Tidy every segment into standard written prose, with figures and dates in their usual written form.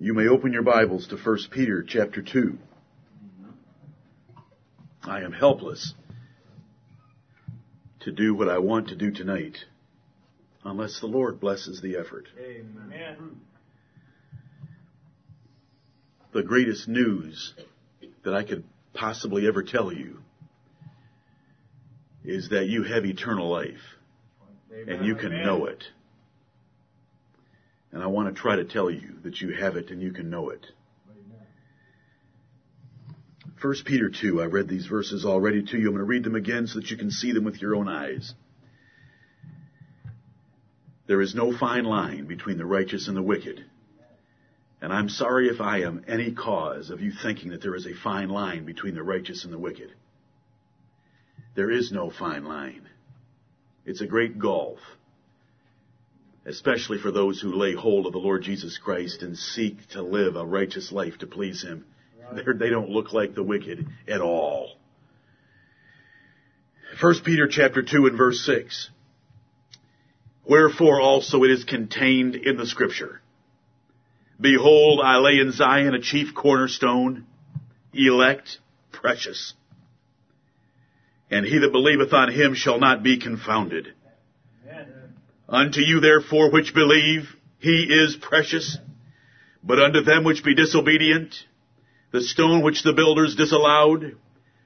You may open your Bibles to 1 Peter chapter 2. I am helpless to do what I want to do tonight, unless the Lord blesses the effort. Amen. The greatest news that I could possibly ever tell you is that you have eternal life, and you can know it. And I want to try to tell you that you have it and you can know it. 1 Peter 2, I read these verses already to you. I'm going to read them again so that you can see them with your own eyes. There is no fine line between the righteous and the wicked. And I'm sorry if I am any cause of you thinking that there is a fine line between the righteous and the wicked. There is no fine line. It's a great gulf. Especially for those who lay hold of the Lord Jesus Christ and seek to live a righteous life to please Him. They don't look like the wicked at all. 1 Peter chapter 2 and verse 6. Wherefore also it is contained in the Scripture. Behold, I lay in Zion a chief cornerstone, elect, precious. And he that believeth on Him shall not be confounded. Unto you, therefore, which believe, He is precious. But unto them which be disobedient, the stone which the builders disallowed,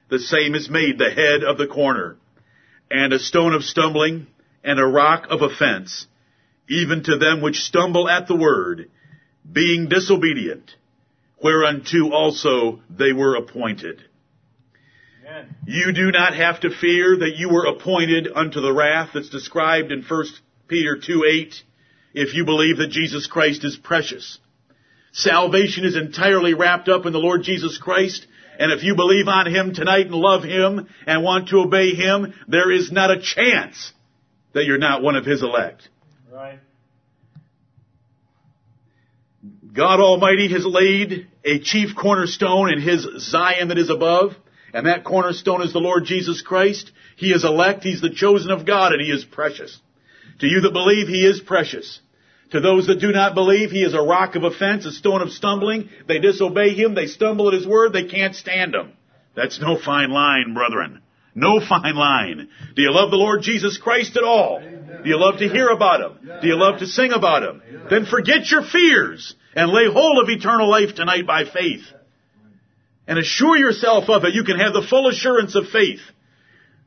the same is made the head of the corner, and a stone of stumbling, and a rock of offense, even to them which stumble at the word, being disobedient, whereunto also they were appointed. Amen. You do not have to fear that you were appointed unto the wrath that's described in 1 Peter 2:8, if you believe that Jesus Christ is precious. Salvation is entirely wrapped up in the Lord Jesus Christ, and if you believe on Him tonight and love Him and want to obey Him, there is not a chance that you're not one of His elect. Right. God Almighty has laid a chief cornerstone in His Zion that is above, and that cornerstone is the Lord Jesus Christ. He is elect, He's the chosen of God, and He is precious. To you that believe, He is precious. To those that do not believe, He is a rock of offense, a stone of stumbling. They disobey Him. They stumble at His word. They can't stand Him. That's no fine line, brethren. No fine line. Do you love the Lord Jesus Christ at all? Do you love to hear about Him? Do you love to sing about Him? Then forget your fears and lay hold of eternal life tonight by faith. And assure yourself of it. You can have the full assurance of faith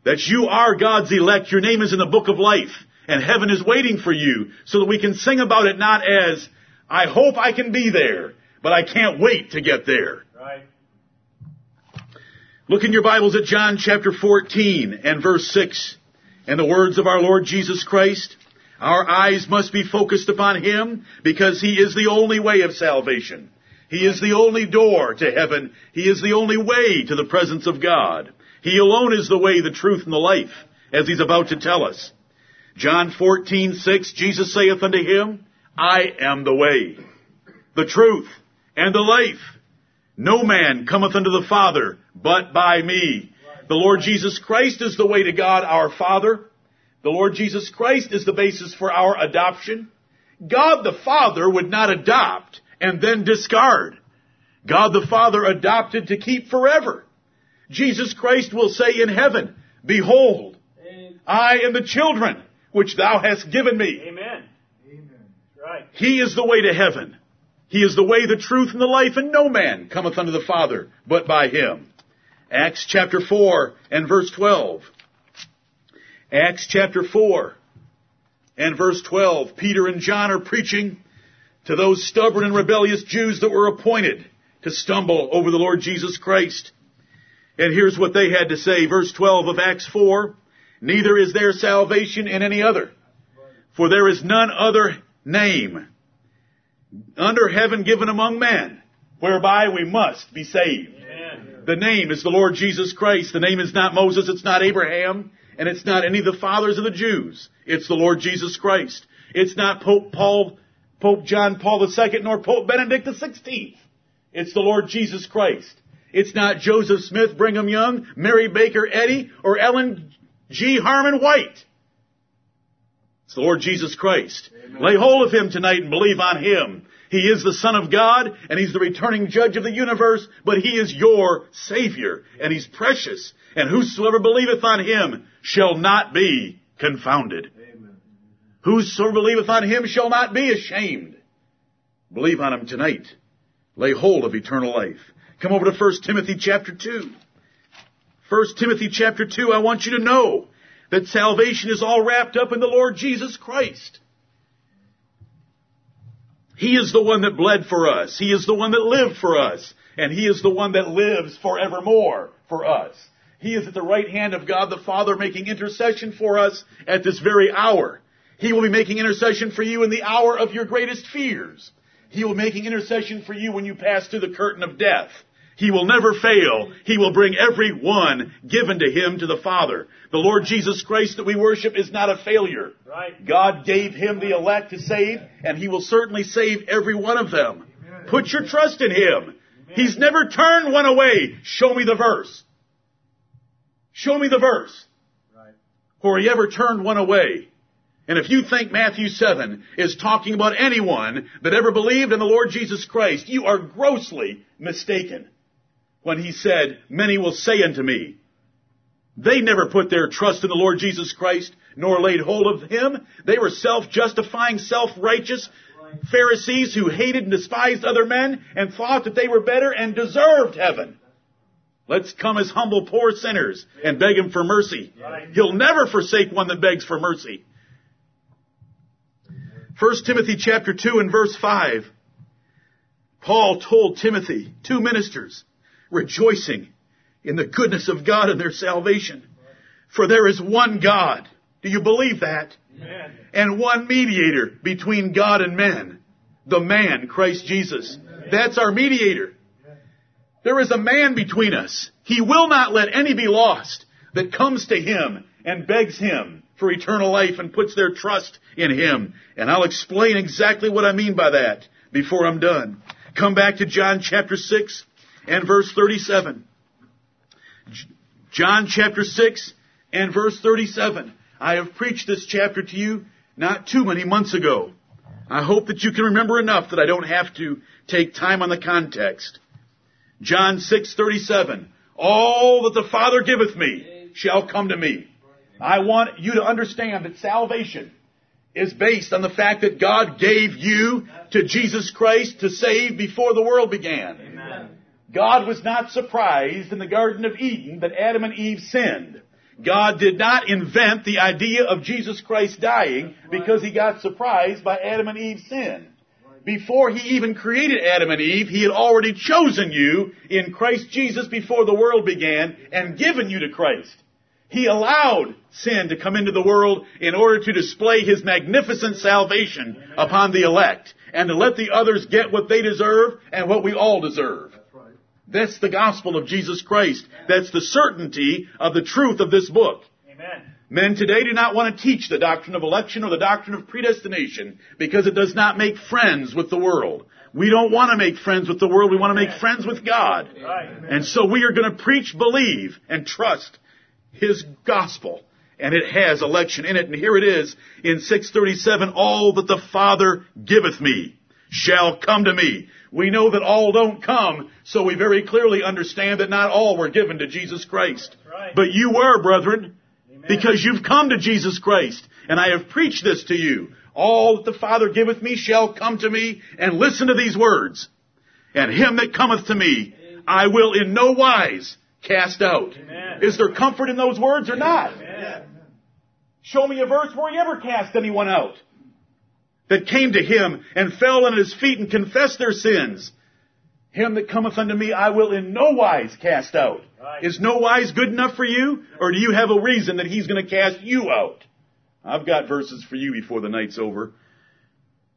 that you are God's elect. Your name is in the book of life. And heaven is waiting for you so that we can sing about it not as, I hope I can be there, but I can't wait to get there. Right. Look in your Bibles at John chapter 14 and verse 6. And the words of our Lord Jesus Christ, our eyes must be focused upon Him because He is the only way of salvation. He is the only door to heaven. He is the only way to the presence of God. He alone is the way, the truth, and the life, as He's about to tell us. John 14:6, Jesus saith unto him, I am the way, the truth, and the life. No man cometh unto the Father but by me. The Lord Jesus Christ is the way to God our Father. The Lord Jesus Christ is the basis for our adoption. God the Father would not adopt and then discard. God the Father adopted to keep forever. Jesus Christ will say in heaven, Behold, I am the children which Thou hast given me. Amen. Amen. Right. He is the way to heaven. He is the way, the truth, and the life, and no man cometh unto the Father but by Him. Acts chapter 4 and verse 12. Acts chapter 4 and verse 12. Peter and John are preaching to those stubborn and rebellious Jews that were appointed to stumble over the Lord Jesus Christ. And here's what they had to say. Verse 12 of Acts 4. Neither is there salvation in any other, for there is none other name under heaven given among men, whereby we must be saved. Amen. The name is the Lord Jesus Christ. The name is not Moses, it's not Abraham, and it's not any of the fathers of the Jews. It's the Lord Jesus Christ. It's not Pope John Paul II, nor Pope Benedict XVI. It's the Lord Jesus Christ. It's not Joseph Smith, Brigham Young, Mary Baker Eddy, or Ellen G. White. It's the Lord Jesus Christ. Amen. Lay hold of Him tonight and believe on Him. He is the Son of God, and He's the returning judge of the universe, but He is your Savior, and He's precious, and whosoever believeth on Him shall not be confounded. Amen. Whosoever believeth on Him shall not be ashamed. Believe on Him tonight. Lay hold of eternal life. Come over to 1 Timothy chapter 2. 1 Timothy chapter 2, I want you to know that salvation is all wrapped up in the Lord Jesus Christ. He is the one that bled for us. He is the one that lived for us. And He is the one that lives forevermore for us. He is at the right hand of God the Father making intercession for us at this very hour. He will be making intercession for you in the hour of your greatest fears. He will be making intercession for you when you pass through the curtain of death. He will never fail. He will bring every one given to Him to the Father. The Lord Jesus Christ that we worship is not a failure. Right. God gave Him the elect to save, and He will certainly save every one of them. Amen. Put your trust in Him. Amen. He's never turned one away. Show me the verse. Show me the verse. Right. Or He ever turned one away. And if you think Matthew 7 is talking about anyone that ever believed in the Lord Jesus Christ, you are grossly mistaken. When He said, many will say unto me, they never put their trust in the Lord Jesus Christ, nor laid hold of Him. They were self-justifying, self-righteous Pharisees who hated and despised other men and thought that they were better and deserved heaven. Let's come as humble, poor sinners and beg Him for mercy. He'll never forsake one that begs for mercy. 1 Timothy chapter 2 and verse 5, Paul told Timothy, two ministers, rejoicing in the goodness of God and their salvation. For there is one God. Do you believe that? Amen. And one mediator between God and men, the man, Christ Jesus. Amen. That's our mediator. There is a man between us. He will not let any be lost that comes to Him and begs Him for eternal life and puts their trust in Him. And I'll explain exactly what I mean by that before I'm done. Come back to John chapter 6. And verse 37. John chapter 6 and verse 37. I have preached this chapter to you not too many months ago. I hope that you can remember enough that I don't have to take time on the context. John 6:37. All that the Father giveth me shall come to me. I want you to understand that salvation is based on the fact that God gave you to Jesus Christ to save before the world began. Amen. God was not surprised in the Garden of Eden that Adam and Eve sinned. God did not invent the idea of Jesus Christ dying because He got surprised by Adam and Eve's sin. Before He even created Adam and Eve, He had already chosen you in Christ Jesus before the world began and given you to Christ. He allowed sin to come into the world in order to display His magnificent salvation upon the elect and to let the others get what they deserve and what we all deserve. That's the gospel of Jesus Christ. That's the certainty of the truth of this book. Amen. Men today do not want to teach the doctrine of election or the doctrine of predestination because it does not make friends with the world. We don't want to make friends with the world. We want to make friends with God. Amen. And so we are going to preach, believe, and trust His gospel. And it has election in it. And here it is in 6:37, all that the Father giveth me shall come to me. We know that all don't come, so we very clearly understand that not all were given to Jesus Christ. Right. But you were, brethren, Amen. Because you've come to Jesus Christ. And I have preached this to you. All that the Father giveth me shall come to me, and listen to these words. And him that cometh to me, I will in no wise cast out. Amen. Is there comfort in those words or not? Amen. Show me a verse where He ever cast anyone out that came to Him and fell on His feet and confessed their sins. Him that cometh unto me, I will in no wise cast out. Right. Is no wise good enough for you? Or do you have a reason that He's going to cast you out? I've got verses for you before the night's over.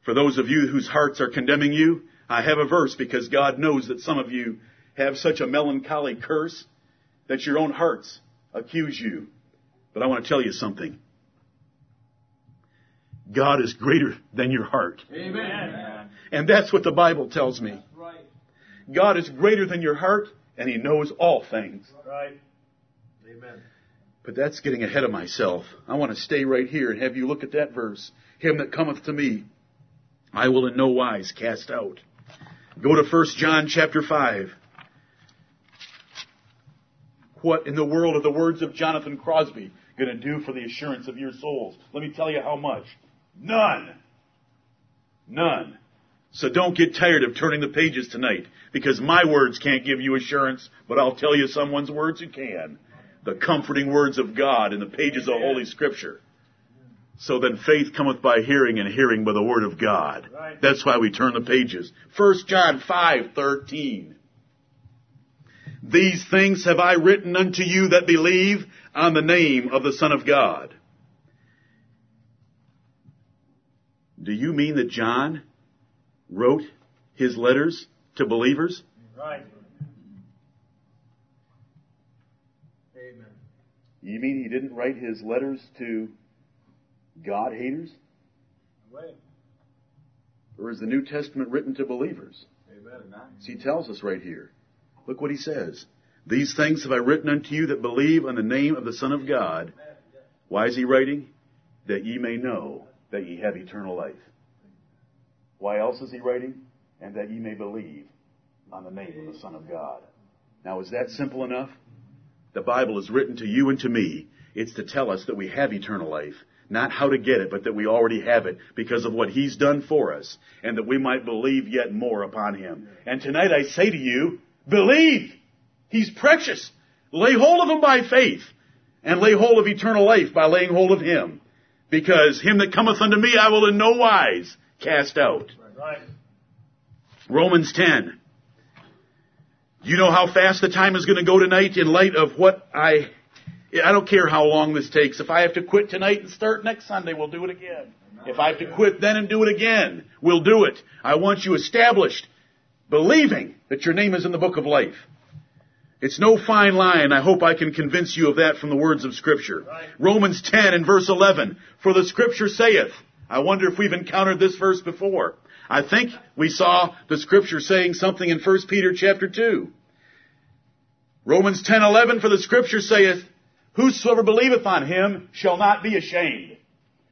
For those of you whose hearts are condemning you, I have a verse because God knows that some of you have such a melancholy curse that your own hearts accuse you. But I want to tell you something. God is greater than your heart. Amen. And that's what the Bible tells me. God is greater than your heart, and He knows all things. Right. Amen. But that's getting ahead of myself. I want to stay right here and have you look at that verse. Him that cometh to me, I will in no wise cast out. Go to 1 John chapter 5. What in the world are the words of Jonathan Crosby going to do for the assurance of your souls? Let me tell you how much. None. None. So don't get tired of turning the pages tonight, because my words can't give you assurance, but I'll tell you someone's words who can. The comforting words of God in the pages of Holy Scripture. So then faith cometh by hearing, and hearing by the word of God. Right. That's why we turn the pages. 1 John 5:13. These things have I written unto you that believe on the name of the Son of God. Do you mean that John wrote his letters to believers? Right. Amen. You mean he didn't write his letters to God haters? Right. Or is the New Testament written to believers? Amen. So he tells us right here. Look what he says. These things have I written unto you that believe on the name of the Son of God. Why is he writing? That ye may know that ye have eternal life. Why else is he writing? And that ye may believe on the name of the Son of God. Now, is that simple enough? The Bible is written to you and to me. It's to tell us that we have eternal life. Not how to get it, but that we already have it because of what he's done for us, and that we might believe yet more upon him. And tonight I say to you, believe. He's precious. Lay hold of him by faith, and lay hold of eternal life by laying hold of him. Because him that cometh unto me I will in no wise cast out. Right. Romans 10. You know how fast the time is going to go tonight in light of what I don't care how long this takes. If I have to quit tonight and start next Sunday, we'll do it again. If I have to quit then and do it again, we'll do it. I want you established, believing that your name is in the book of life. It's no fine line. I hope I can convince you of that from the words of Scripture. Right. Romans 10 and verse 11. For the Scripture saith, I wonder if we've encountered this verse before. I think we saw the Scripture saying something in 1 Peter chapter 2. Romans 10:11. For the Scripture saith, whosoever believeth on him shall not be ashamed.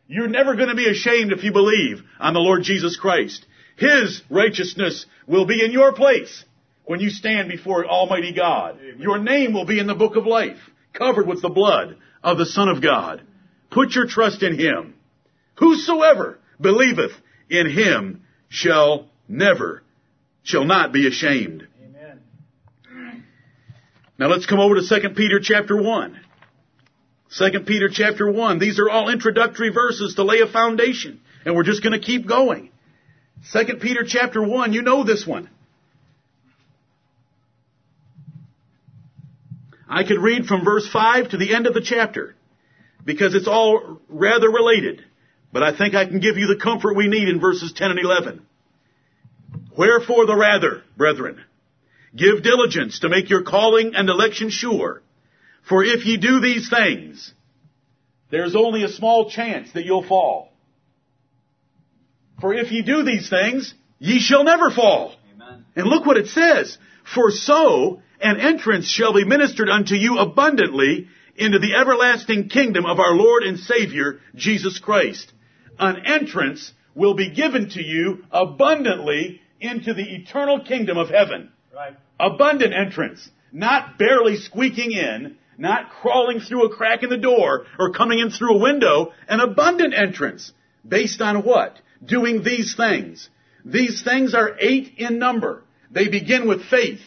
You're never going to be ashamed if you believe on the Lord Jesus Christ. His righteousness will be in your place when you stand before Almighty God. Amen. Your name will be in the book of life, covered with the blood of the Son of God. Put your trust in him. Whosoever believeth in him shall not be ashamed. Amen. Now let's come over to 2 Peter chapter 1. 2 Peter chapter 1. These are all introductory verses to lay a foundation, and we're just going to keep going. 2 Peter chapter 1, you know this one. I could read from verse 5 to the end of the chapter, because it's all rather related. But I think I can give you the comfort we need in verses 10 and 11. Wherefore the rather, brethren, give diligence to make your calling and election sure. For if ye do these things, there's only a small chance that you'll fall. For if ye do these things, ye shall never fall. Amen. And look what it says. For so an entrance shall be ministered unto you abundantly into the everlasting kingdom of our Lord and Savior, Jesus Christ. An entrance will be given to you abundantly into the eternal kingdom of heaven. Right. Abundant entrance. Not barely squeaking in, not crawling through a crack in the door or coming in through a window. An abundant entrance. Based on what? Doing these things. These things are 8 in number. They begin with faith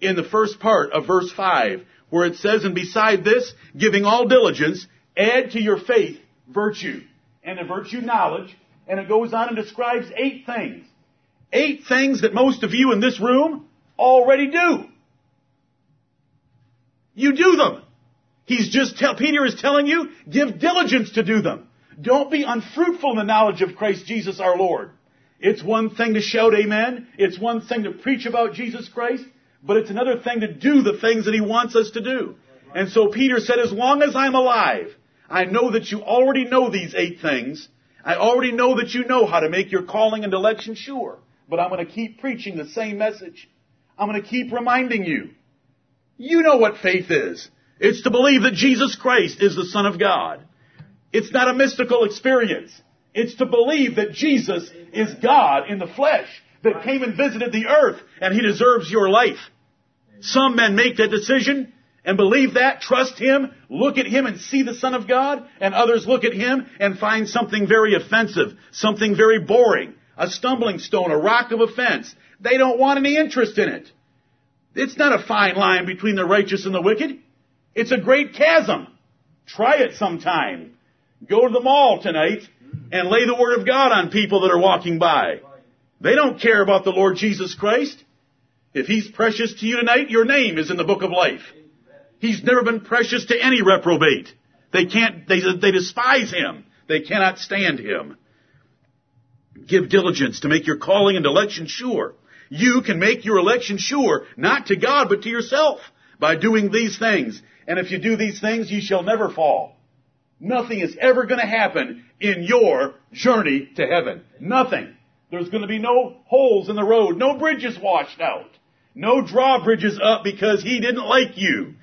in the first part of verse 5, where it says, and beside this, giving all diligence, add to your faith virtue, and to virtue knowledge. And it goes on and describes 8 things. 8 things that most of you in this room already do. You do them. Peter is telling you, give diligence to do them. Don't be unfruitful in the knowledge of Christ Jesus our Lord. It's one thing to shout amen. It's one thing to preach about Jesus Christ. But it's another thing to do the things that he wants us to do. And so Peter said, as long as I'm alive, I know that you already know these 8 things. I already know that you know how to make your calling and election sure. But I'm going to keep preaching the same message. I'm going to keep reminding you. You know what faith is. It's to believe that Jesus Christ is the Son of God. It's not a mystical experience. It's to believe that Jesus is God in the flesh that came and visited the earth, and He deserves your life. Some men make that decision and believe that, trust Him, look at Him and see the Son of God, and others look at Him and find something very offensive, something very boring, a stumbling stone, a rock of offense. They don't want any interest in it. It's not a fine line between the righteous and the wicked. It's a great chasm. Try it sometime. Go to the mall tonight and lay the Word of God on people that are walking by. They don't care about the Lord Jesus Christ. If He's precious to you tonight, your name is in the book of life. He's never been precious to any reprobate. They despise Him. They cannot stand Him. Give diligence to make your calling and election sure. You can make your election sure, not to God, but to yourself, by doing these things. And if you do these things, you shall never fall. Nothing is ever going to happen in your journey to heaven. Nothing. There's going to be no holes in the road, no bridges washed out, no drawbridges up because He didn't like you.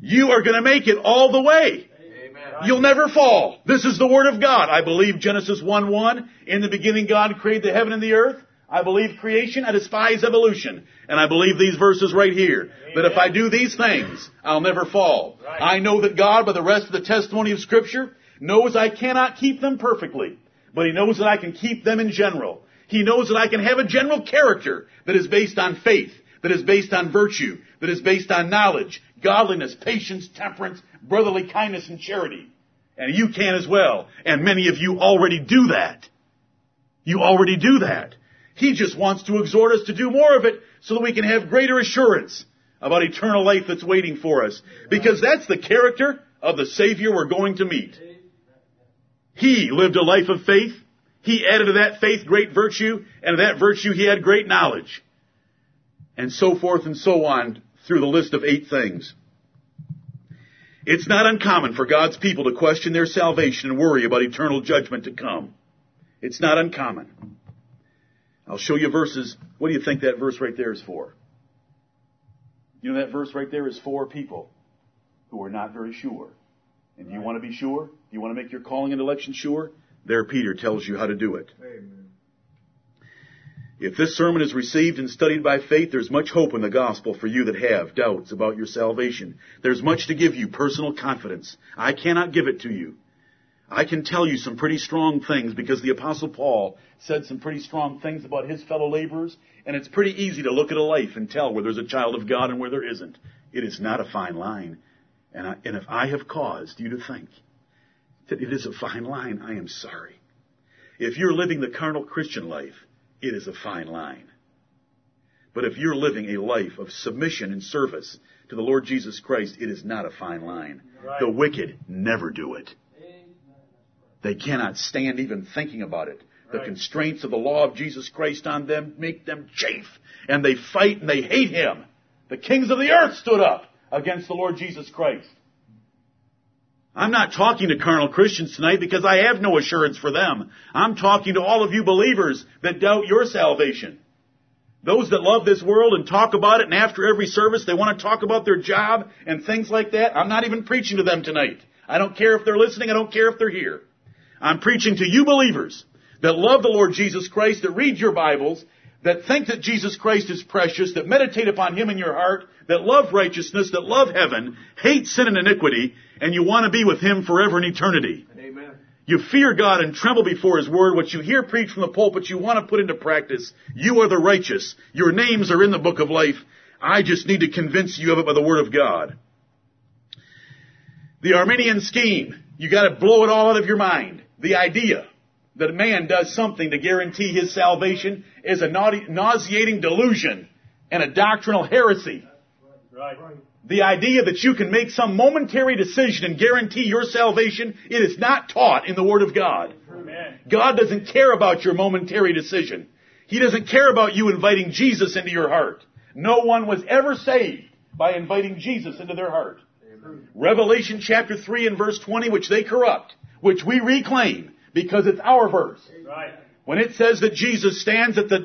You are going to make it all the way. Amen. You'll never fall. This is the Word of God. I believe Genesis 1:1. In the beginning God created the heaven and the earth. I believe creation. I despise evolution. And I believe these verses right here. That if I do these things, I'll never fall. Right. I know that God, by the rest of the testimony of Scripture, knows I cannot keep them perfectly. But He knows that I can keep them in general. He knows that I can have a general character that is based on faith, that is based on virtue, that is based on knowledge, godliness, patience, temperance, brotherly kindness, and charity. And you can as well. And many of you already do that. You already do that. He just wants to exhort us to do more of it so that we can have greater assurance about eternal life that's waiting for us. Because that's the character of the Savior we're going to meet. He lived a life of faith. He added to that faith great virtue, and to that virtue He had great knowledge. And so forth and so on through the list of 8 things. It's not uncommon for God's people to question their salvation and worry about eternal judgment to come. It's not uncommon. I'll show you verses. What do you think that verse right there is for? You know that verse right there is for people who are not very sure. And do you want to be sure? Do you want to make your calling and election sure? There Peter tells you how to do it. Amen. If this sermon is received and studied by faith, there's much hope in the gospel for you that have doubts about your salvation. There's much to give you personal confidence. I cannot give it to you. I can tell you some pretty strong things because the Apostle Paul said some pretty strong things about his fellow laborers, and it's pretty easy to look at a life and tell where there's a child of God and where there isn't. It is not a fine line. And if I have caused you to think that it is a fine line, I am sorry. If you're living the carnal Christian life, it is a fine line. But if you're living a life of submission and service to the Lord Jesus Christ, it is not a fine line. Right. The wicked never do it. They cannot stand even thinking about it. The constraints of the law of Jesus Christ on them make them chafe, and they fight and they hate Him. The kings of the earth stood up against the Lord Jesus Christ. I'm not talking to carnal Christians tonight because I have no assurance for them. I'm talking to all of you believers that doubt your salvation. Those that love this world and talk about it, and after every service they want to talk about their job and things like that. I'm not even preaching to them tonight. I don't care if they're listening. I don't care if they're here. I'm preaching to you believers that love the Lord Jesus Christ, that read your Bibles, that think that Jesus Christ is precious, that meditate upon Him in your heart, that love righteousness, that love heaven, hate sin and iniquity, and you want to be with Him forever in eternity. Amen. You fear God and tremble before His Word. What you hear preached from the pulpit, you want to put into practice. You are the righteous. Your names are in the book of life. I just need to convince you of it by the Word of God. The Arminian scheme. You got to blow it all out of your mind. The idea that a man does something to guarantee his salvation is a nauseating delusion and a doctrinal heresy. Right. The idea that you can make some momentary decision and guarantee your salvation, it is not taught in the Word of God. Amen. God doesn't care about your momentary decision. He doesn't care about you inviting Jesus into your heart. No one was ever saved by inviting Jesus into their heart. Amen. Revelation chapter 3 and verse 20, which they corrupt, which we reclaim, because it's our verse. Right. When it says that Jesus stands at the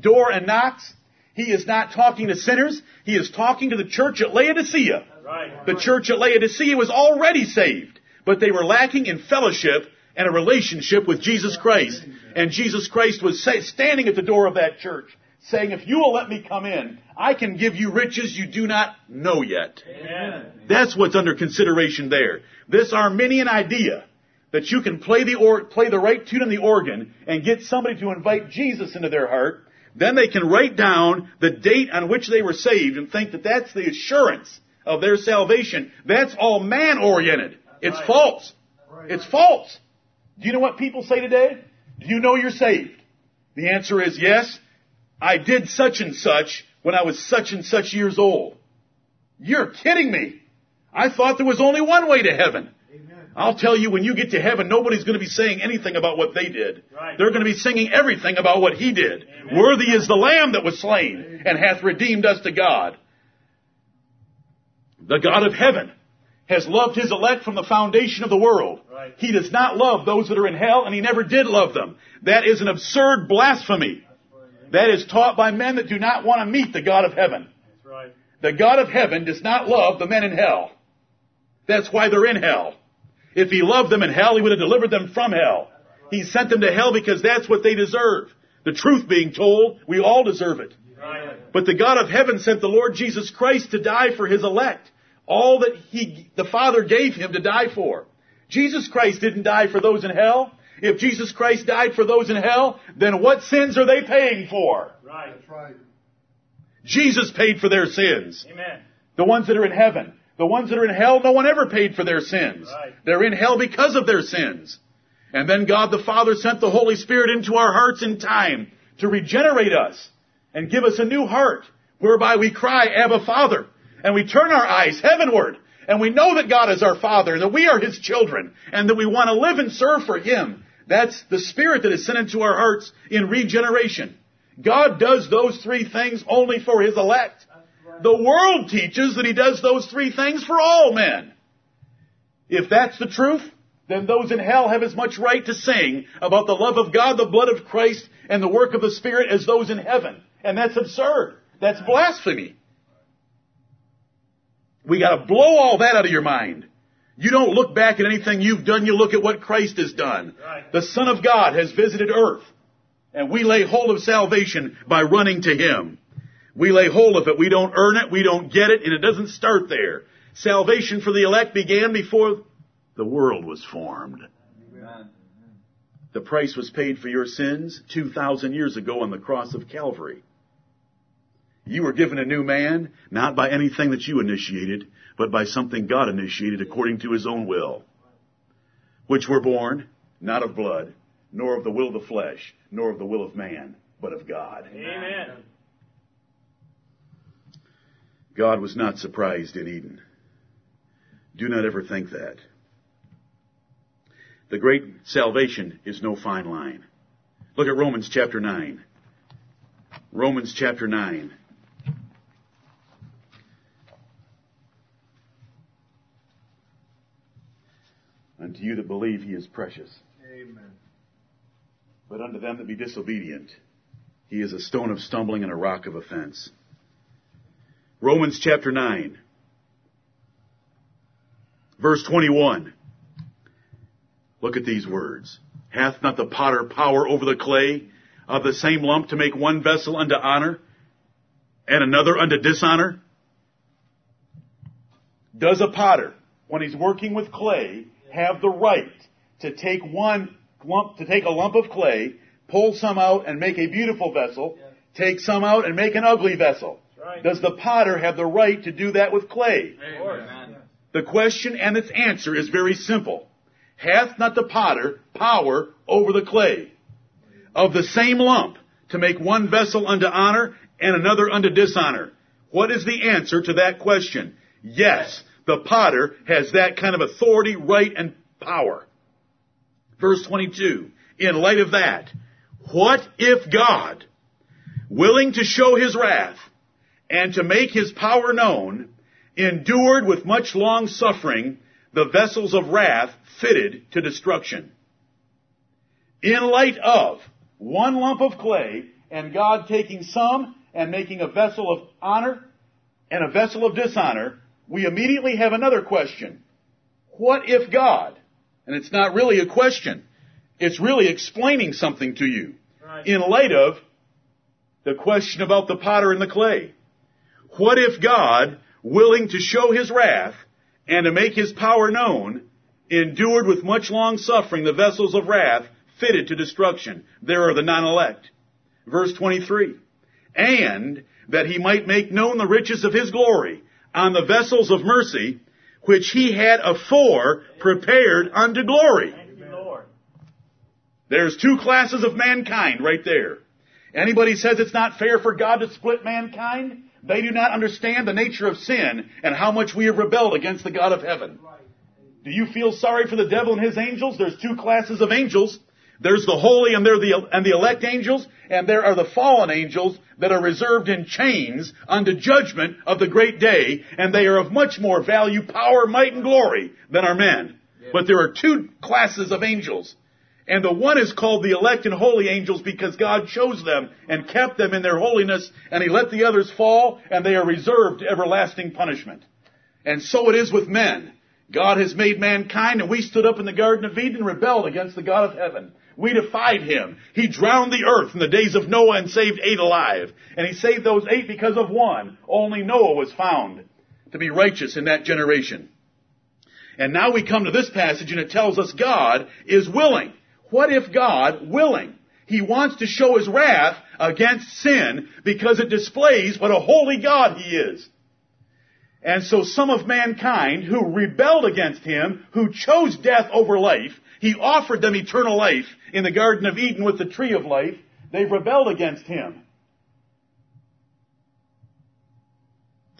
door and knocks, He is not talking to sinners. He is talking to the church at Laodicea. Right. The church at Laodicea was already saved, but they were lacking in fellowship and a relationship with Jesus Christ. And Jesus Christ was standing at the door of that church, saying, if you will let me come in, I can give you riches you do not know yet. Amen. That's what's under consideration there. This Arminian idea that you can play the right tune on the organ and get somebody to invite Jesus into their heart, then they can write down the date on which they were saved and think that that's the assurance of their salvation. That's all man-oriented. It's false. It's false. Do you know what people say today? Do you know you're saved? The answer is yes. I did such and such when I was such and such years old. You're kidding me. I thought there was only one way to heaven. Amen. I'll tell you, when you get to heaven, nobody's going to be saying anything about what they did. Right. They're going to be singing everything about what he did. Amen. Worthy is the Lamb that was slain and hath redeemed us to God. The God of heaven has loved his elect from the foundation of the world. Right. He does not love those that are in hell, and he never did love them. That is an absurd blasphemy. That is taught by men that do not want to meet the God of heaven. That's right. The God of heaven does not love the men in hell. That's why they're in hell. If he loved them in hell, he would have delivered them from hell. He sent them to hell because that's what they deserve. The truth being told, we all deserve it. Right. But the God of heaven sent the Lord Jesus Christ to die for his elect. All that the Father gave him to die for. Jesus Christ didn't die for those in hell. If Jesus Christ died for those in hell, then what sins are they paying for? Right. That's right. Jesus paid for their sins. Amen. The ones that are in heaven. The ones that are in hell, no one ever paid for their sins. Right. They're in hell because of their sins. And then God the Father sent the Holy Spirit into our hearts in time to regenerate us and give us a new heart, whereby we cry, Abba, Father. And we turn our eyes heavenward. And we know that God is our Father, that we are his children, and that we want to live and serve for him. That's the Spirit that is sent into our hearts in regeneration. God does those three things only for his elect. The world teaches that he does those three things for all men. If that's the truth, then those in hell have as much right to sing about the love of God, the blood of Christ, and the work of the Spirit as those in heaven. And that's absurd. That's blasphemy. We got to blow all that out of your mind. You don't look back at anything you've done. You look at what Christ has done. Right. The Son of God has visited earth, and we lay hold of salvation by running to him. We lay hold of it. We don't earn it. We don't get it, and it doesn't start there. Salvation for the elect began before the world was formed. Amen. The price was paid for your sins 2,000 years ago on the cross of Calvary. You were given a new man, not by anything that you initiated, but by something God initiated according to his own will, which were born not of blood, nor of the will of the flesh, nor of the will of man, but of God. Amen. God was not surprised in Eden. Do not ever think that. The great salvation is no fine line. Look at Romans chapter 9. Romans chapter 9. Unto you that believe, he is precious. Amen. But unto them that be disobedient, he is a stone of stumbling and a rock of offense. Romans chapter 9, verse 21. Look at these words. Hath not the potter power over the clay of the same lump to make one vessel unto honor and another unto dishonor? Does a potter, when he's working with clay, have the right to take a lump of clay, pull some out and make a beautiful vessel, take some out and make an ugly vessel? Right. Does the potter have the right to do that with clay? Amen. The question and its answer is very simple. Hath not the potter power over the clay of the same lump to make one vessel unto honor and another unto dishonor? What is the answer to that question? Yes. The potter has that kind of authority, right, and power. Verse 22, in light of that, what if God, willing to show his wrath and to make his power known, endured with much long suffering the vessels of wrath fitted to destruction? In light of one lump of clay and God taking some and making a vessel of honor and a vessel of dishonor, we immediately have another question. What if God, And it's not really a question. It's really explaining something to you in light of the question about the potter and the clay. What if God, willing to show his wrath and to make his power known, endured with much long suffering the vessels of wrath fitted to destruction? There are the non-elect. Verse 23, and that he might make known the riches of his glory on the vessels of mercy, which he had afore prepared unto glory. Thank you, Lord. There's two classes of mankind right there. Anybody says it's not fair for God to split mankind, they do not understand the nature of sin and how much we have rebelled against the God of heaven. Do you feel sorry for the devil and his angels? There's two classes of angels. There's the holy and the elect angels, and there are the fallen angels that are reserved in chains unto judgment of the great day, and they are of much more value, power, might, and glory than are men. But there are two classes of angels, and the one is called the elect and holy angels because God chose them and kept them in their holiness, and he let the others fall, and they are reserved to everlasting punishment. And so it is with men. God has made mankind, and we stood up in the Garden of Eden and rebelled against the God of heaven. We defied him. He drowned the earth in the days of Noah and saved 8 alive. And he saved those 8 because of one. Only Noah was found to be righteous in that generation. And now we come to this passage, and it tells us God is willing. What if God, willing, he wants to show his wrath against sin because it displays what a holy God he is? And so some of mankind who rebelled against him, who chose death over life, he offered them eternal life in the Garden of Eden with the tree of life. They rebelled against him.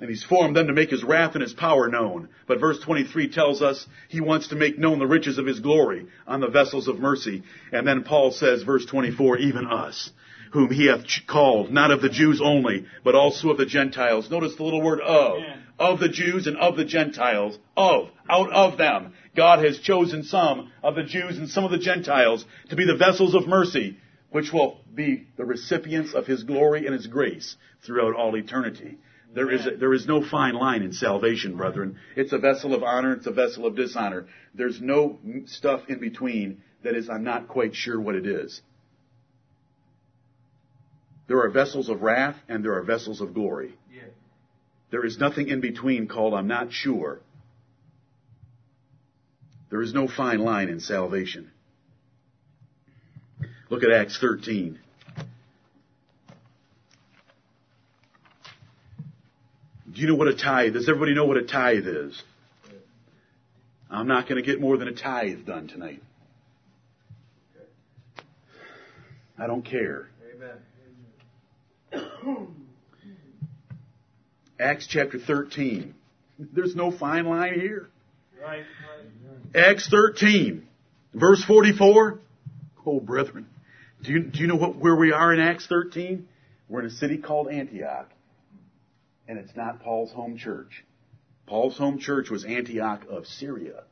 And he's formed them to make his wrath and his power known. But verse 23 tells us he wants to make known the riches of his glory on the vessels of mercy. And then Paul says, verse 24, even us, whom he hath called, not of the Jews only, but also of the Gentiles. Notice the little word of. Amen. Of the Jews and of the Gentiles. Of. Out of them. God has chosen some of the Jews and some of the Gentiles to be the vessels of mercy, which will be the recipients of his glory and his grace throughout all eternity. There is no fine line in salvation, brethren. It's a vessel of honor. It's a vessel of dishonor. There's no stuff in between that is, I'm not quite sure what it is. There are vessels of wrath and there are vessels of glory. Yeah. There is nothing in between called I'm not sure. There is no fine line in salvation. Look at Acts 13. Do you know what a tithe is? Does everybody know what a tithe is? I'm not going to get more than a tithe done tonight. I don't care. Amen. Acts chapter 13. There's no fine line here. Right. Acts 13, verse 44. Oh, brethren, do you know where we are in Acts 13? We're in a city called Antioch, and it's not Paul's home church. Paul's home church was Antioch of Syria.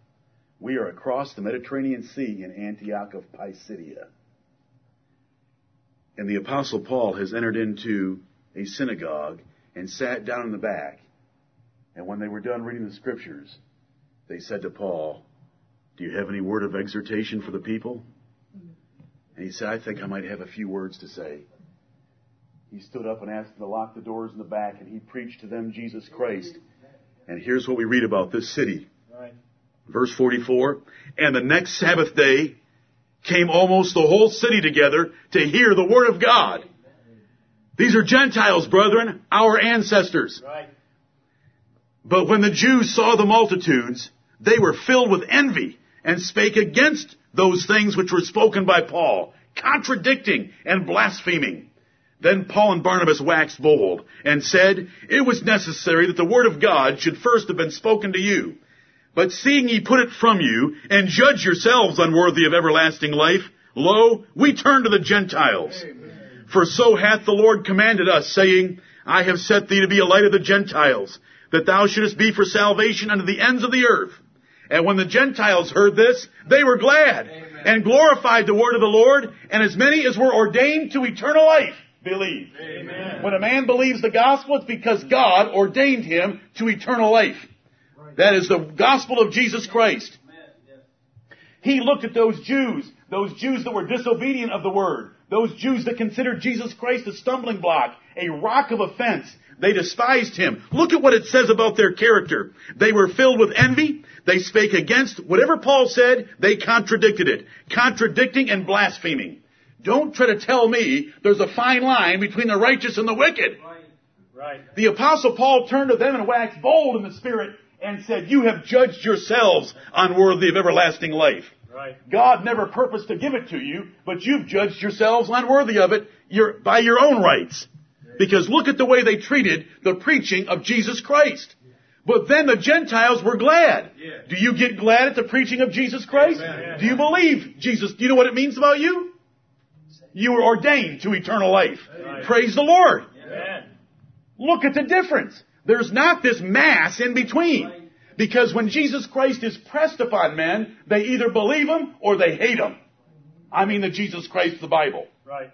We are across the Mediterranean Sea in Antioch of Pisidia. And the Apostle Paul has entered into a synagogue and sat down in the back. And when they were done reading the Scriptures, they said to Paul, do you have any word of exhortation for the people? And he said, I think I might have a few words to say. He stood up and asked them to lock the doors in the back, and he preached to them Jesus Christ. And here's what we read about this city. Verse 44, and the next Sabbath day, came almost the whole city together to hear the word of God. These are Gentiles, brethren, our ancestors. Right. But when the Jews saw the multitudes, they were filled with envy and spake against those things which were spoken by Paul, contradicting and blaspheming. Then Paul and Barnabas waxed bold and said, it was necessary that the word of God should first have been spoken to you. But seeing ye put it from you, and judge yourselves unworthy of everlasting life, lo, we turn to the Gentiles. Amen. For so hath the Lord commanded us, saying, I have set thee to be a light of the Gentiles, that thou shouldest be for salvation unto the ends of the earth. And when the Gentiles heard this, they were glad, Amen. And glorified the word of the Lord, and as many as were ordained to eternal life believed. Amen. When a man believes the gospel, it's because God ordained him to eternal life. That is the gospel of Jesus Christ. He looked at those Jews that were disobedient of the word, those Jews that considered Jesus Christ a stumbling block, a rock of offense. They despised him. Look at what it says about their character. They were filled with envy. They spake against whatever Paul said. They contradicted it, contradicting and blaspheming. Don't try to tell me there's a fine line between the righteous and the wicked. Right. The Apostle Paul turned to them and waxed bold in the Spirit and said, you have judged yourselves unworthy of everlasting life. Right. God never purposed to give it to you, but you've judged yourselves unworthy of it by your own rights. Because look at the way they treated the preaching of Jesus Christ. But then the Gentiles were glad. Yeah. Do you get glad at the preaching of Jesus Christ? Yeah. Do you believe Jesus? Do you know what it means about you? You were ordained to eternal life. Right. Praise the Lord. Yeah. Look at the difference. There's not this mass in between. Because when Jesus Christ is pressed upon men, they either believe him or they hate him. I mean the Jesus Christ of the Bible. Right.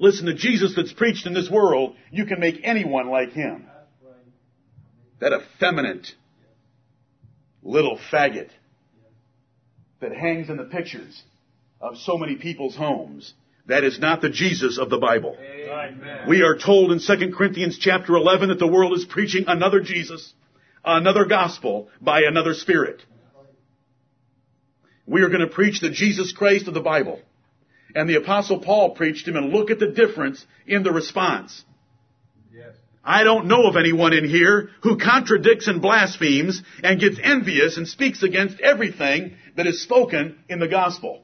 Listen, the Jesus that's preached in this world, you can make anyone like him. That effeminate little faggot that hangs in the pictures of so many people's homes. That is not the Jesus of the Bible. Amen. We are told in 2 Corinthians chapter 11 that the world is preaching another Jesus, another gospel by another spirit. We are going to preach the Jesus Christ of the Bible. And the Apostle Paul preached him, and look at the difference in the response. Yes. I don't know of anyone in here who contradicts and blasphemes and gets envious and speaks against everything that is spoken in the gospel.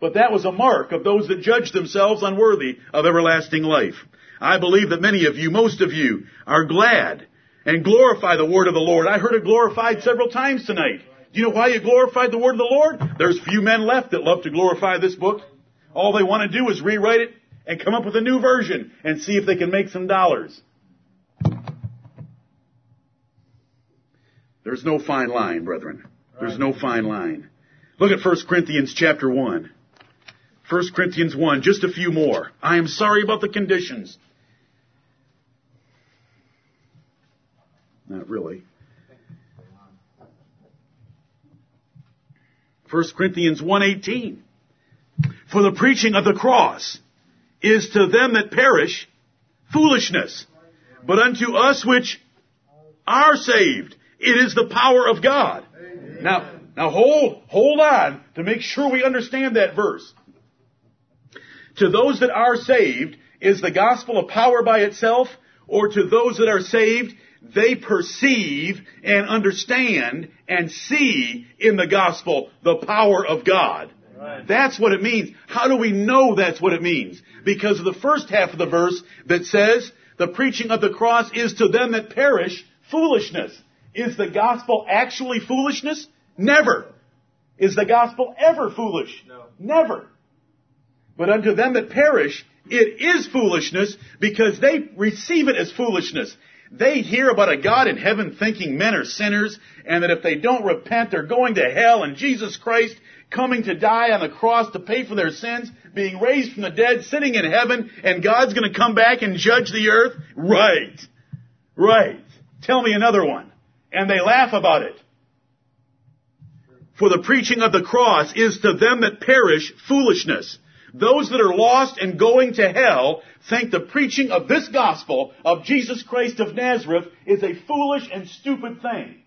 But that was a mark of those that judged themselves unworthy of everlasting life. I believe that many of you, most of you, are glad and glorify the word of the Lord. I heard it glorified several times tonight. Do you know why you glorified the word of the Lord? There's few men left that love to glorify this book. All they want to do is rewrite it and come up with a new version and see if they can make some dollars. There's no fine line, brethren. There's no fine line. Look at 1 Corinthians chapter 1. 1 Corinthians 1, just a few more. I am sorry about the conditions. Not really. 1 Corinthians 1:18, for the preaching of the cross is to them that perish foolishness, but unto us which are saved, it is the power of God. Amen. Now hold on to make sure we understand that verse. To those that are saved, is the gospel a power by itself, or to those that are saved, they perceive and understand and see in the gospel the power of God. Right. That's what it means. How do we know that's what it means? Because of the first half of the verse that says, the preaching of the cross is to them that perish foolishness. Is the gospel actually foolishness? Never. Is the gospel ever foolish? No. Never. But unto them that perish, it is foolishness because they receive it as foolishness. They hear about a God in heaven thinking men are sinners and that if they don't repent, they're going to hell, and Jesus Christ coming to die on the cross to pay for their sins, being raised from the dead, sitting in heaven, and God's going to come back and judge the earth. Right. Right. Tell me another one. And they laugh about it. For the preaching of the cross is to them that perish foolishness. Those that are lost and going to hell think the preaching of this gospel of Jesus Christ of Nazareth is a foolish and stupid thing.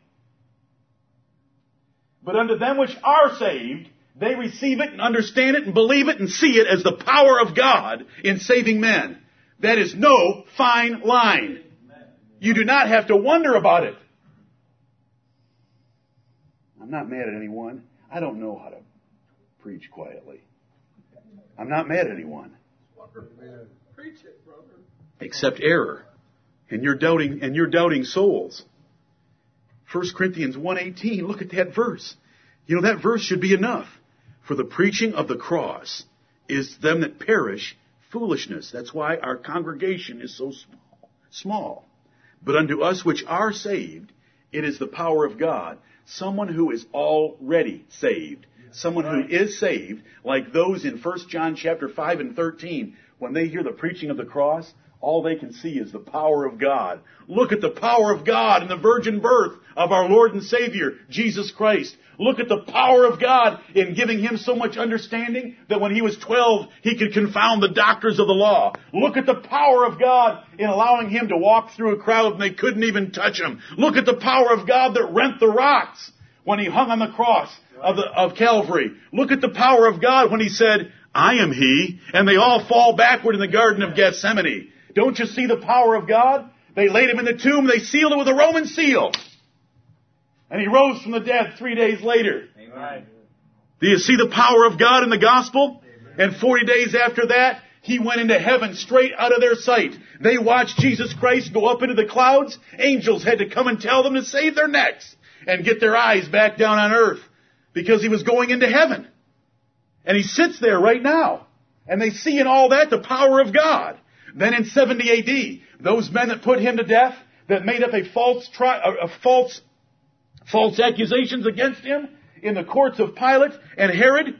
But unto them which are saved, they receive it and understand it and believe it and see it as the power of God in saving men. That is no fine line. You do not have to wonder about it. I'm not mad at anyone. I don't know how to preach quietly. I'm not mad at anyone. Preach it, brother. Except error. And you're doubting souls. 1 Corinthians 1:18, look at that verse. You know, that verse should be enough. For the preaching of the cross is to them that perish foolishness. That's why our congregation is so small. But unto us which are saved, it is the power of God. Someone who is already saved. Someone who is saved, like those in 1 John chapter 5 and 13, When they hear the preaching of the cross, all they can see is the power of God. Look at the power of God in the virgin birth of our Lord and Savior, Jesus Christ. Look at the power of God in giving him so much understanding that when he was 12, he could confound the doctors of the law. Look at the power of God in allowing him to walk through a crowd and they couldn't even touch him. Look at the power of God that rent the rocks when he hung on the cross of Calvary. Look at the power of God when he said, "I am he," and they all fall backward in the Garden of Gethsemane. Don't you see the power of God? They laid him in the tomb. They sealed it with a Roman seal. And he rose from the dead 3 days later. Amen. Do you see the power of God in the gospel? Amen. And 40 days after that, he went into heaven straight out of their sight. They watched Jesus Christ go up into the clouds. Angels had to come and tell them to save their necks and get their eyes back down on earth because he was going into heaven. And he sits there right now. And they see in all that the power of God. Then in 70 A.D., those men that put him to death, that made up false accusations against him in the courts of Pilate and Herod,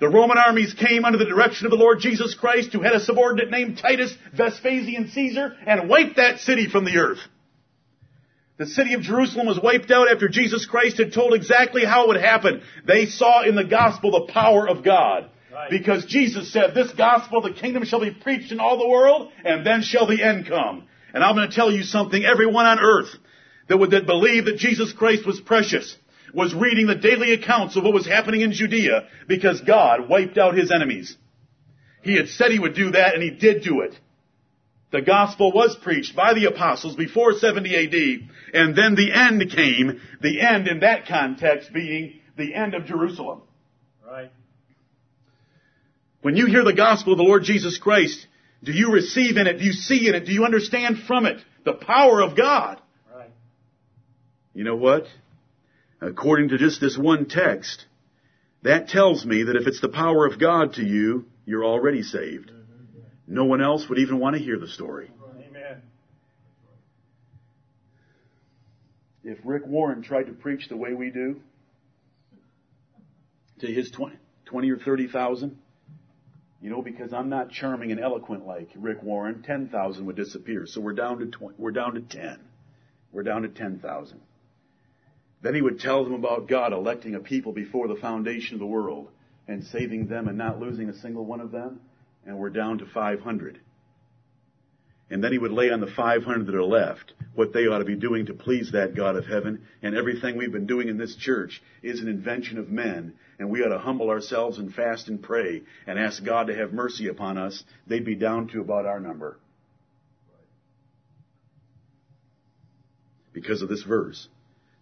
the Roman armies came under the direction of the Lord Jesus Christ, who had a subordinate named Titus Vespasian Caesar, and wiped that city from the earth. The city of Jerusalem was wiped out after Jesus Christ had told exactly how it would happen. They saw in the gospel the power of God. Right. Because Jesus said, "This gospel of the kingdom shall be preached in all the world, and then shall the end come." And I'm going to tell you something. Everyone on earth that believed that Jesus Christ was precious was reading the daily accounts of what was happening in Judea, because God wiped out his enemies. He had said he would do that, and he did do it. The gospel was preached by the apostles before 70 A.D., and then the end came, the end in that context being the end of Jerusalem. Right. When you hear the gospel of the Lord Jesus Christ, do you receive in it? Do you see in it? Do you understand from it the power of God? Right. You know what? According to just this one text, that tells me that if it's the power of God to you, you're already saved. No one else would even want to hear the story. Amen. If Rick Warren tried to preach the way we do to his 20 or 30,000, you know, because I'm not charming and eloquent like Rick Warren, 10,000 would disappear. So we're down to 20, we're down to 10. We're down to 10,000. Then he would tell them about God electing a people before the foundation of the world and saving them and not losing a single one of them. And we're down to 500. And then he would lay on the 500 that are left what they ought to be doing to please that God of heaven. And everything we've been doing in this church is an invention of men. And we ought to humble ourselves and fast and pray and ask God to have mercy upon us. They'd be down to about our number. Because of this verse.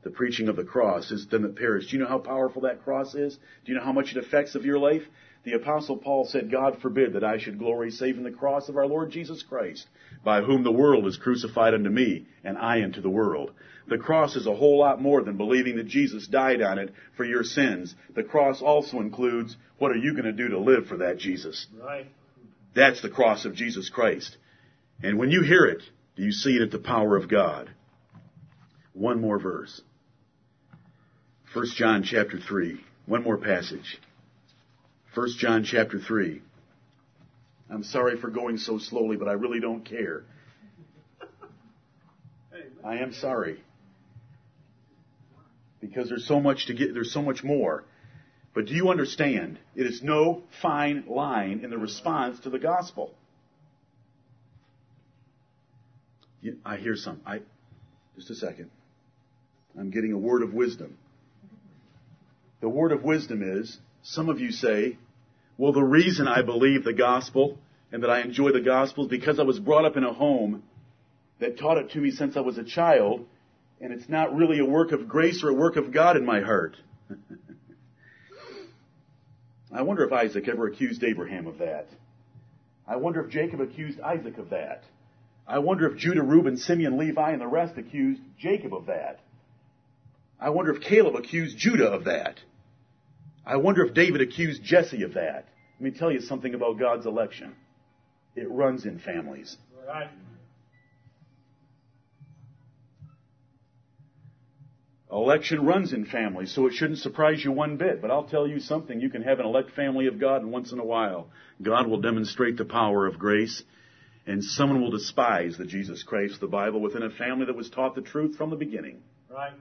The preaching of the cross is them that perish. Do you know how powerful that cross is? Do you know how much it affects of your life? The Apostle Paul said, "God forbid that I should glory save in the cross of our Lord Jesus Christ, by whom the world is crucified unto me, and I unto the world." The cross is a whole lot more than believing that Jesus died on it for your sins. The cross also includes, what are you going to do to live for that Jesus? Right. That's the cross of Jesus Christ. And when you hear it, do you see it at the power of God? One more verse. 1 John chapter 3. One more passage. 1 John chapter 3. I'm sorry for going so slowly, but I really don't care. I am sorry. Because there's so much to get, there's so much more. But do you understand? It is no fine line in the response to the gospel. I hear some. Just a second. I'm getting a word of wisdom. The word of wisdom is, some of you say, well, the reason I believe the gospel and that I enjoy the gospel is because I was brought up in a home that taught it to me since I was a child, and it's not really a work of grace or a work of God in my heart. I wonder if Isaac ever accused Abraham of that. I wonder if Jacob accused Isaac of that. I wonder if Judah, Reuben, Simeon, Levi, and the rest accused Jacob of that. I wonder if Caleb accused Judah of that. I wonder if David accused Jesse of that. Let me tell you something about God's election. It runs in families. Right. Election runs in families, so it shouldn't surprise you one bit. But I'll tell you something. You can have an elect family of God, and once in a while, God will demonstrate the power of grace, and someone will despise the Jesus Christ, the Bible, within a family that was taught the truth from the beginning. Right.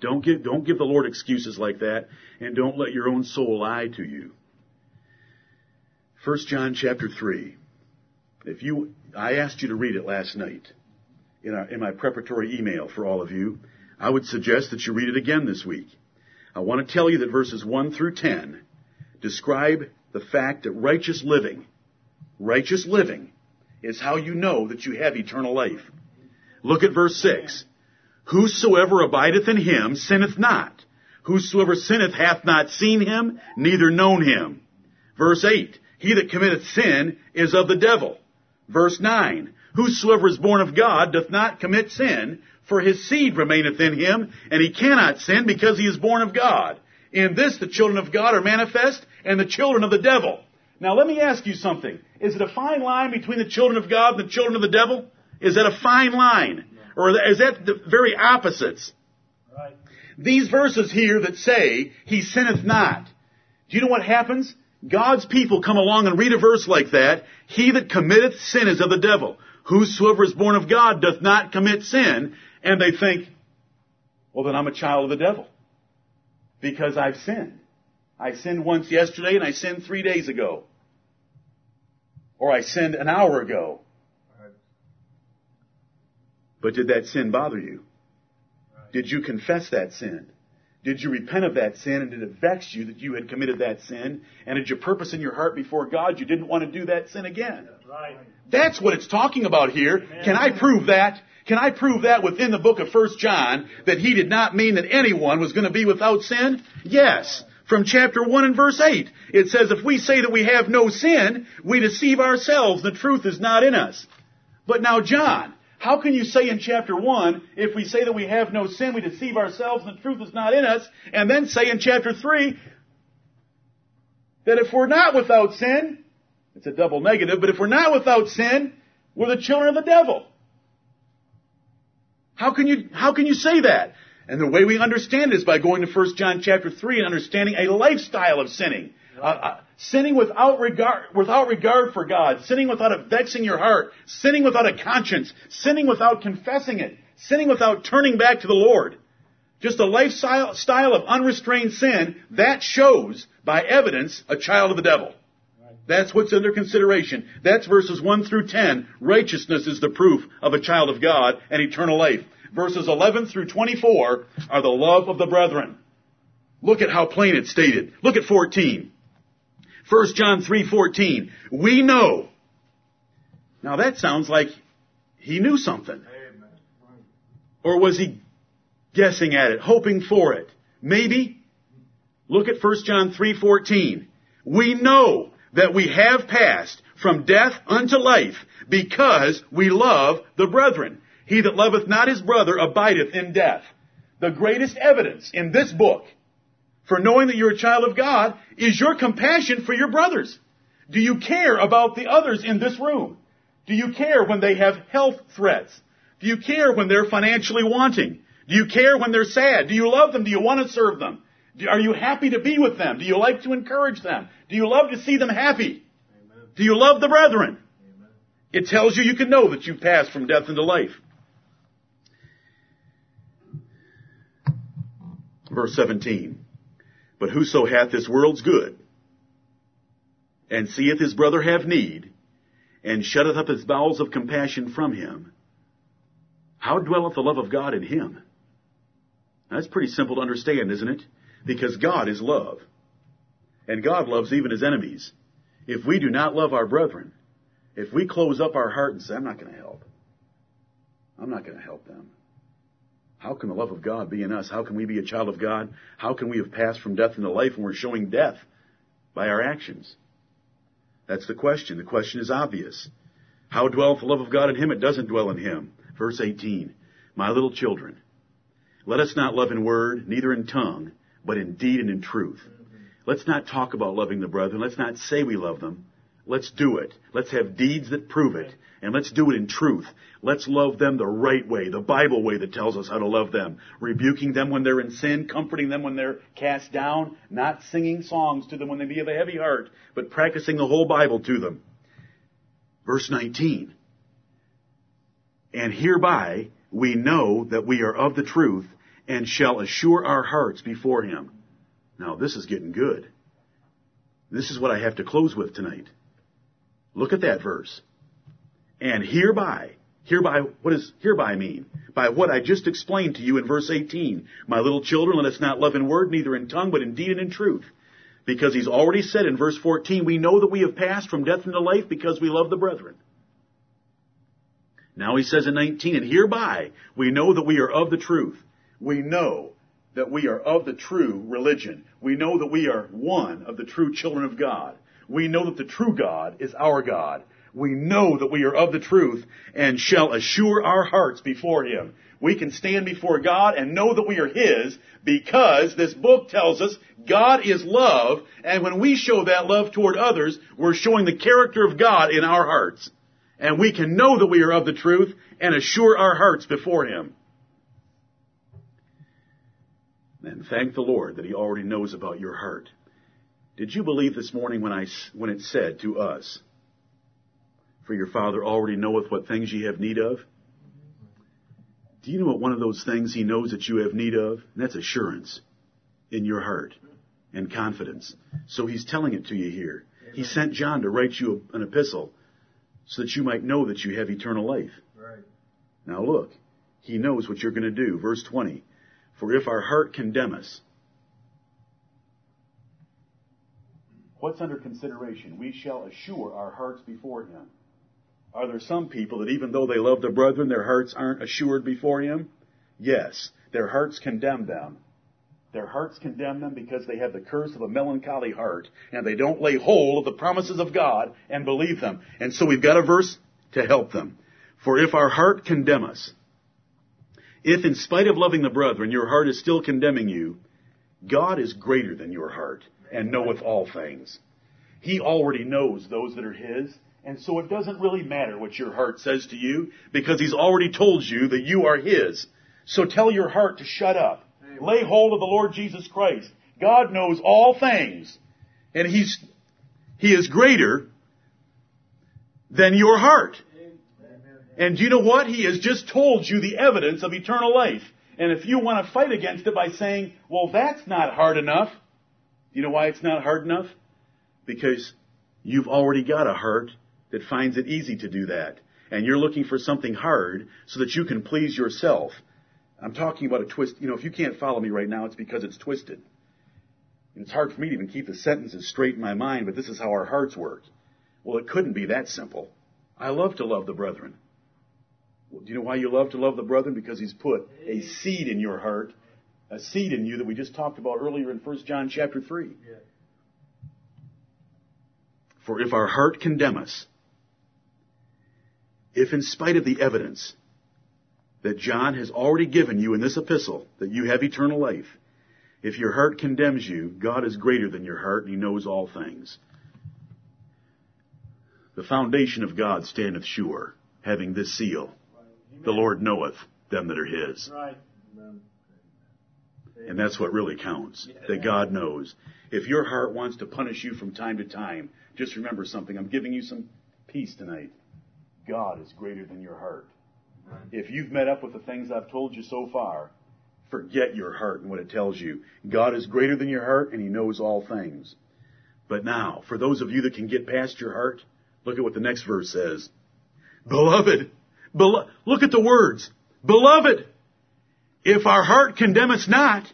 Don't give the Lord excuses like that, and don't let your own soul lie to you. 1 John chapter 3. I asked you to read it last night in my preparatory email for all of you. I would suggest that you read it again this week. I want to tell you that verses 1 through 10 describe the fact that righteous living is how you know that you have eternal life. Look at verse 6. Whosoever abideth in him sinneth not. Whosoever sinneth hath not seen him, neither known him. Verse 8. He that committeth sin is of the devil. Verse 9. Whosoever is born of God doth not commit sin, for his seed remaineth in him, and he cannot sin because he is born of God. In this the children of God are manifest, and the children of the devil. Now let me ask you something. Is it a fine line between the children of God and the children of the devil? Is that a fine line? Or is that the very opposites? Right. These verses here that say, he sinneth not. Do you know what happens? God's people come along and read a verse like that. He that committeth sin is of the devil. Whosoever is born of God doth not commit sin. And they think, well, then I'm a child of the devil. Because I've sinned. I sinned once yesterday, and I sinned 3 days ago. Or I sinned an hour ago. But did that sin bother you? Did you confess that sin? Did you repent of that sin, and did it vex you that you had committed that sin? And did you purpose in your heart before God you didn't want to do that sin again? Right. That's what it's talking about here. Amen. Can I prove that? Can I prove that within the book of 1 John that he did not mean that anyone was going to be without sin? Yes. From chapter 1 and verse 8, it says, if we say that we have no sin, we deceive ourselves. The truth is not in us. But now, John, how can you say in chapter 1, if we say that we have no sin, we deceive ourselves and the truth is not in us, and then say in chapter 3 that if we're not without sin, it's a double negative, but if we're not without sin, we're the children of the devil. How can you say that? And the way we understand it is by going to 1 John chapter 3 and understanding a lifestyle of sinning. Sinning without regard for God, sinning without vexing your heart, sinning without a conscience, sinning without confessing it, sinning without turning back to the Lord. Just a lifestyle of unrestrained sin, that shows by evidence a child of the devil. That's what's under consideration. That's verses 1 through 10. Righteousness is the proof of a child of God and eternal life. Verses 11 through 24 are the love of the brethren. Look at how plain it's stated. Look at 14. 1 John 3:14, we know. Now that sounds like he knew something. Amen. Or was he guessing at it, hoping for it? Maybe. Look at 1 John 3:14. We know that we have passed from death unto life because we love the brethren. He that loveth not his brother abideth in death. The greatest evidence in this book for knowing that you're a child of God is your compassion for your brothers. Do you care about the others in this room? Do you care when they have health threats? Do you care when they're financially wanting? Do you care when they're sad? Do you love them? Do you want to serve them? Are you happy to be with them? Do you like to encourage them? Do you love to see them happy? Amen. Do you love the brethren? Amen. It tells you can know that you've passed from death into life. Verse 17. But whoso hath this world's good, and seeth his brother have need, and shutteth up his bowels of compassion from him, how dwelleth the love of God in him? Now, that's pretty simple to understand, isn't it? Because God is love, and God loves even his enemies. If we do not love our brethren, if we close up our heart and say, I'm not going to help, I'm not going to help them, how can the love of God be in us? How can we be a child of God? How can we have passed from death into life when we're showing death by our actions? That's the question. The question is obvious. How dwelleth the love of God in him? It doesn't dwell in him. Verse 18, my little children, let us not love in word, neither in tongue, but in deed and in truth. Let's not talk about loving the brethren. Let's not say we love them. Let's do it. Let's have deeds that prove it. And let's do it in truth. Let's love them the right way, the Bible way that tells us how to love them. Rebuking them when they're in sin, comforting them when they're cast down, not singing songs to them when they be of a heavy heart, but practicing the whole Bible to them. Verse 19. And hereby we know that we are of the truth and shall assure our hearts before Him. Now, this is getting good. This is what I have to close with tonight. Look at that verse. And hereby, what does hereby mean? By what I just explained to you in verse 18. My little children, let us not love in word, neither in tongue, but in deed and in truth. Because He's already said in verse 14, we know that we have passed from death into life because we love the brethren. Now He says in 19, and hereby we know that we are of the truth. We know that we are of the true religion. We know that we are one of the true children of God. We know that the true God is our God. We know that we are of the truth and shall assure our hearts before Him. We can stand before God and know that we are His because this book tells us God is love, and when we show that love toward others, we're showing the character of God in our hearts. And we can know that we are of the truth and assure our hearts before Him. And thank the Lord that He already knows about your heart. Did you believe this morning when it said to us, for your Father already knoweth what things ye have need of? Do you know what one of those things He knows that you have need of? And that's assurance in your heart and confidence. So He's telling it to you here. Amen. He sent John to write you an epistle so that you might know that you have eternal life. Right. Now look, He knows what you're going to do. Verse 20, for if our heart condemn us, what's under consideration? We shall assure our hearts before Him. Are there some people that even though they love their brethren, their hearts aren't assured before Him? Yes, their hearts condemn them. Their hearts condemn them because they have the curse of a melancholy heart, and they don't lay hold of the promises of God and believe them. And so we've got a verse to help them. For if our heart condemn us, if in spite of loving the brethren, your heart is still condemning you, God is greater than your heart and knoweth all things. He already knows those that are His, and so it doesn't really matter what your heart says to you, because He's already told you that you are His. So tell your heart to shut up. Amen. Lay hold of the Lord Jesus Christ. God knows all things, and He is greater than your heart. Amen. And you know what? He has just told you the evidence of eternal life. And if you want to fight against it by saying, well, that's not hard enough, you know why it's not hard enough? Because you've already got a heart that finds it easy to do that. And you're looking for something hard so that you can please yourself. I'm talking about a twist. You know, if you can't follow me right now, it's because it's twisted. And it's hard for me to even keep the sentences straight in my mind, but this is how our hearts work. Well, it couldn't be that simple. I love to love the brethren. Well, do you know why you love to love the brethren? Because He's put a seed in your heart. A seed in you that we just talked about earlier in 1 John chapter 3. Yeah. For if our heart condemn us, if in spite of the evidence that John has already given you in this epistle, that you have eternal life, if your heart condemns you, God is greater than your heart and He knows all things. The foundation of God standeth sure, having this seal. Right. The Lord knoweth them that are His. Right. Amen. And that's what really counts, that God knows. If your heart wants to punish you from time to time, just remember something. I'm giving you some peace tonight. God is greater than your heart. If you've met up with the things I've told you so far, forget your heart and what it tells you. God is greater than your heart, and He knows all things. But now, for those of you that can get past your heart, look at what the next verse says. Beloved, look at the words. Beloved, if our heart condemn us not,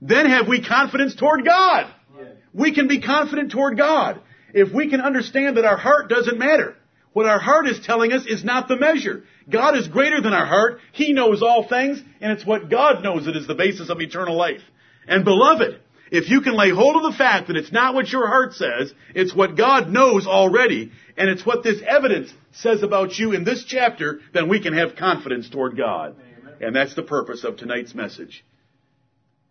then have we confidence toward God. Yes. We can be confident toward God if we can understand that our heart doesn't matter. What our heart is telling us is not the measure. God is greater than our heart. He knows all things, and it's what God knows that is the basis of eternal life. And beloved, if you can lay hold of the fact that it's not what your heart says, it's what God knows already, and it's what this evidence says about you in this chapter, then we can have confidence toward God. And that's the purpose of tonight's message.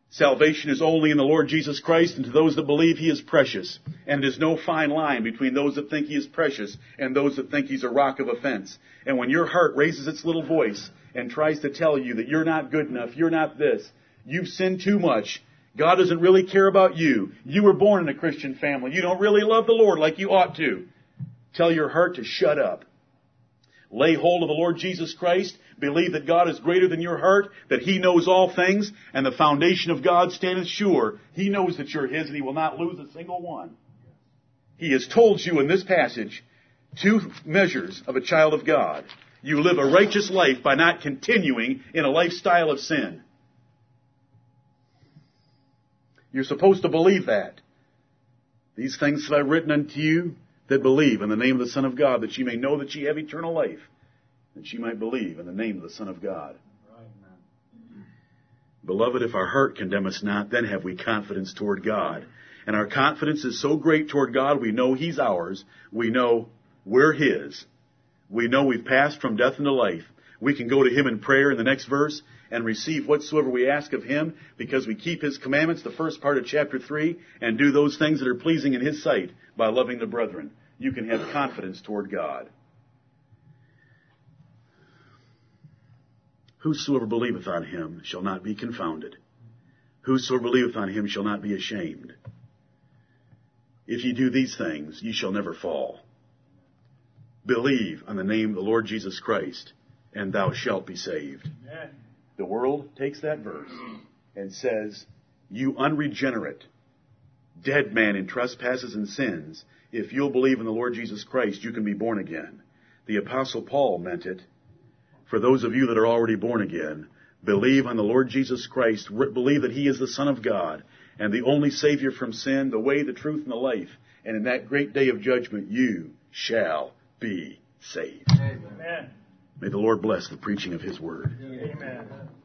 Salvation is only in the Lord Jesus Christ, and to those that believe he is precious. And it is no fine line between those that think he is precious and those that think he's a rock of offense. And when your heart raises its little voice and tries to tell you that you're not good enough, you're not this, you've sinned too much, God doesn't really care about you, you were born in a Christian family, you don't really love the Lord like you ought to, tell your heart to shut up. Lay hold of the Lord Jesus Christ. Believe that God is greater than your heart, that he knows all things, and the foundation of God standeth sure. He knows that you're his, and he will not lose a single one. He has told you in this passage 2 measures of a child of God. You live a righteous life by not continuing in a lifestyle of sin. You're supposed to believe that. These things have I written unto you that believe in the name of the Son of God, that ye may know that ye have eternal life, that ye might believe in the name of the Son of God. Amen. Beloved, if our heart condemn us not, then have we confidence toward God. And our confidence is so great toward God, we know he's ours. We know we're his. We know we've passed from death into life. We can go to him in prayer in the next verse and receive whatsoever we ask of him, because we keep his commandments, the first part of chapter 3, and do those things that are pleasing in his sight by loving the brethren. You can have confidence toward God. Whosoever believeth on him shall not be confounded. Whosoever believeth on him shall not be ashamed. If ye do these things, ye shall never fall. Believe on the name of the Lord Jesus Christ, and thou shalt be saved. Amen. The world takes that verse and says, you unregenerate, dead man in trespasses and sins, if you'll believe in the Lord Jesus Christ, you can be born again. The Apostle Paul meant it. For those of you that are already born again, believe on the Lord Jesus Christ, believe that he is the Son of God and the only Savior from sin, the way, the truth, and the life. And in that great day of judgment, you shall be saved. Amen. May the Lord bless the preaching of his word. Amen.